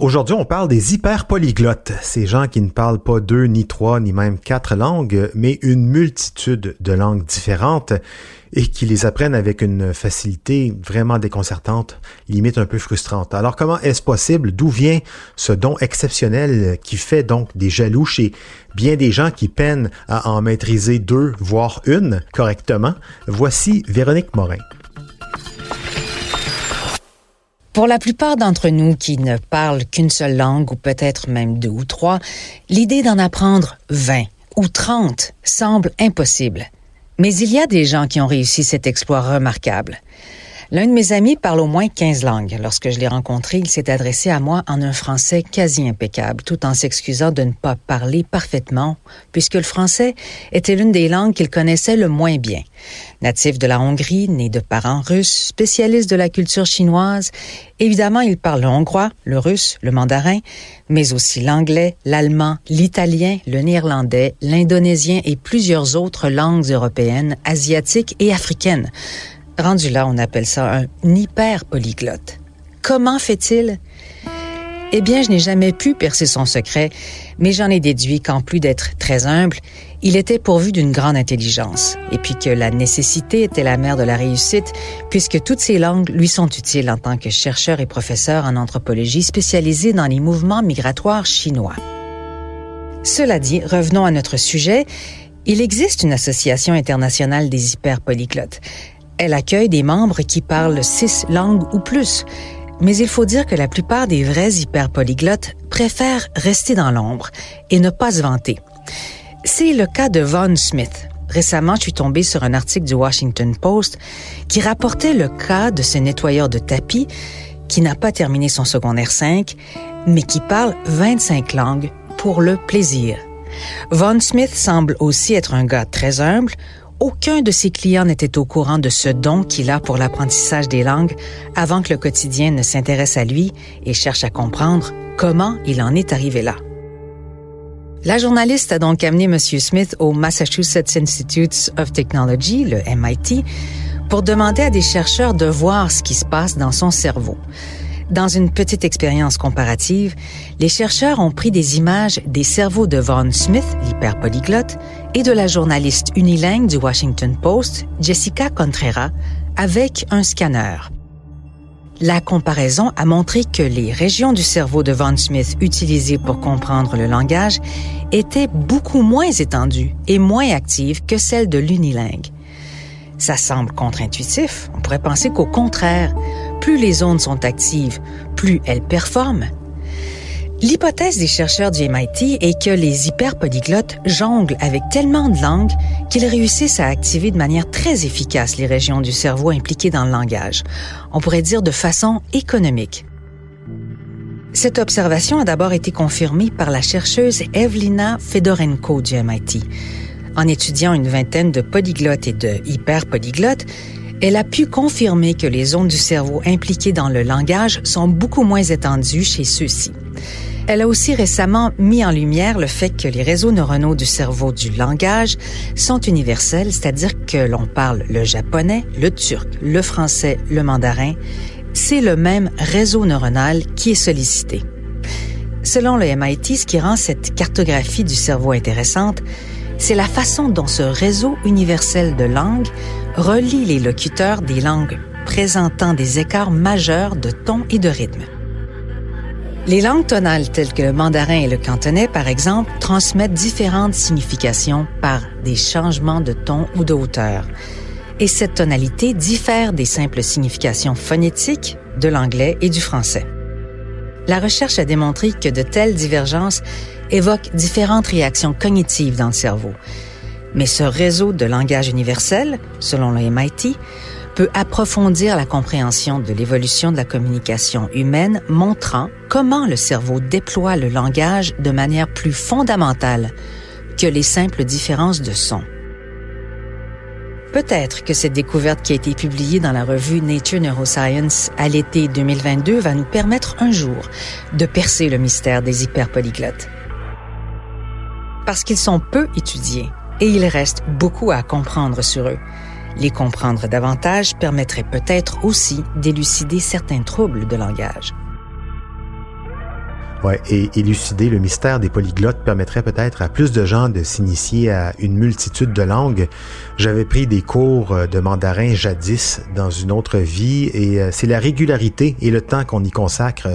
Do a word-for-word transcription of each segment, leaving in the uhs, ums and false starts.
Aujourd'hui, on parle des hyperpolyglottes, ces gens qui ne parlent pas deux, ni trois, ni même quatre langues, mais une multitude de langues différentes et qui les apprennent avec une facilité vraiment déconcertante, limite un peu frustrante. Alors, comment est-ce possible? D'où vient ce don exceptionnel qui fait donc des jaloux chez bien des gens qui peinent à en maîtriser deux, voire une, correctement? Voici Véronique Morin. Pour la plupart d'entre nous qui ne parlent qu'une seule langue ou peut-être même deux ou trois, l'idée d'en apprendre vingt ou trente semble impossible. Mais il y a des gens qui ont réussi cet exploit remarquable. L'un de mes amis parle au moins quinze langues. Lorsque je l'ai rencontré, il s'est adressé à moi en un français quasi impeccable, tout en s'excusant de ne pas parler parfaitement, puisque le français était l'une des langues qu'il connaissait le moins bien. Natif de la Hongrie, né de parents russes, spécialiste de la culture chinoise, évidemment, il parle le hongrois, le russe, le mandarin, mais aussi l'anglais, l'allemand, l'italien, le néerlandais, l'indonésien et plusieurs autres langues européennes, asiatiques et africaines. Rendu là, on appelle ça un hyperpolyglotte. Comment fait-il? Eh bien, je n'ai jamais pu percer son secret, mais j'en ai déduit qu'en plus d'être très humble, il était pourvu d'une grande intelligence, et puis que la nécessité était la mère de la réussite, puisque toutes ces langues lui sont utiles en tant que chercheur et professeur en anthropologie spécialisé dans les mouvements migratoires chinois. Cela dit, revenons à notre sujet. Il existe une association internationale des hyperpolyglottes. Elle accueille des membres qui parlent six langues ou plus. Mais il faut dire que la plupart des vrais hyperpolyglottes préfèrent rester dans l'ombre et ne pas se vanter. C'est le cas de Vaughn Smith. Récemment, je suis tombée sur un article du Washington Post qui rapportait le cas de ce nettoyeur de tapis qui n'a pas terminé son secondaire cinq, mais qui parle vingt-cinq langues pour le plaisir. Vaughn Smith semble aussi être un gars très humble. Aucun de ses clients n'était au courant de ce don qu'il a pour l'apprentissage des langues avant que le quotidien ne s'intéresse à lui et cherche à comprendre comment il en est arrivé là. La journaliste a donc amené M. Smith au Massachusetts Institute of Technology, le M I T, pour demander à des chercheurs de voir ce qui se passe dans son cerveau. Dans une petite expérience comparative, les chercheurs ont pris des images des cerveaux de Vaughn Smith, l'hyperpolyglotte, et de la journaliste unilingue du Washington Post, Jessica Contrera, avec un scanner. La comparaison a montré que les régions du cerveau de Vaughn Smith utilisées pour comprendre le langage étaient beaucoup moins étendues et moins actives que celles de l'unilingue. Ça semble contre-intuitif. On pourrait penser qu'au contraire, plus les zones sont actives, plus elles performent. L'hypothèse des chercheurs du M I T est que les hyperpolyglottes jonglent avec tellement de langues qu'ils réussissent à activer de manière très efficace les régions du cerveau impliquées dans le langage. On pourrait dire de façon économique. Cette observation a d'abord été confirmée par la chercheuse Evelina Fedorenko du M I T. En étudiant une vingtaine de polyglottes et de hyperpolyglottes, elle a pu confirmer que les zones du cerveau impliquées dans le langage sont beaucoup moins étendues chez ceux-ci. Elle a aussi récemment mis en lumière le fait que les réseaux neuronaux du cerveau du langage sont universels, c'est-à-dire que l'on parle le japonais, le turc, le français, le mandarin. C'est le même réseau neuronal qui est sollicité. Selon le M I T, ce qui rend cette cartographie du cerveau intéressante, c'est la façon dont ce réseau universel de langues relie les locuteurs des langues présentant des écarts majeurs de ton et de rythme. Les langues tonales telles que le mandarin et le cantonais, par exemple, transmettent différentes significations par des changements de ton ou de hauteur. Et cette tonalité diffère des simples significations phonétiques de l'anglais et du français. la recherche a démontré que de telles divergences évoquent différentes réactions cognitives dans le cerveau. Mais ce réseau de langage universel, selon le M I T, peut approfondir la compréhension de l'évolution de la communication humaine, montrant comment le cerveau déploie le langage de manière plus fondamentale que les simples différences de son. Peut-être que cette découverte qui a été publiée dans la revue Nature Neuroscience à l'été deux mille vingt-deux va nous permettre un jour de percer le mystère des hyperpolyglottes. Parce qu'ils sont peu étudiés et il reste beaucoup à comprendre sur eux. Les comprendre davantage permettrait peut-être aussi d'élucider certains troubles de langage. Ouais, et élucider le mystère des polyglottes permettrait peut-être à plus de gens de s'initier à une multitude de langues. J'avais pris des cours de mandarin jadis dans une autre vie et c'est la régularité et le temps qu'on y consacre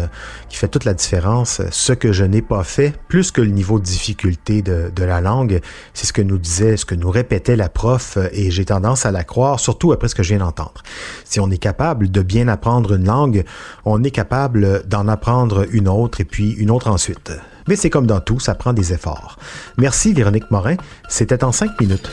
qui fait toute la différence. Ce que je n'ai pas fait, plus que le niveau de difficulté de, de la langue, c'est ce que nous disait, ce que nous répétait la prof et j'ai tendance à la croire, surtout après ce que je viens d'entendre. Si on est capable de bien apprendre une langue, on est capable d'en apprendre une autre et puis une autre ensuite. Mais c'est comme dans tout, ça prend des efforts. Merci Véronique Morin, c'était en cinq minutes.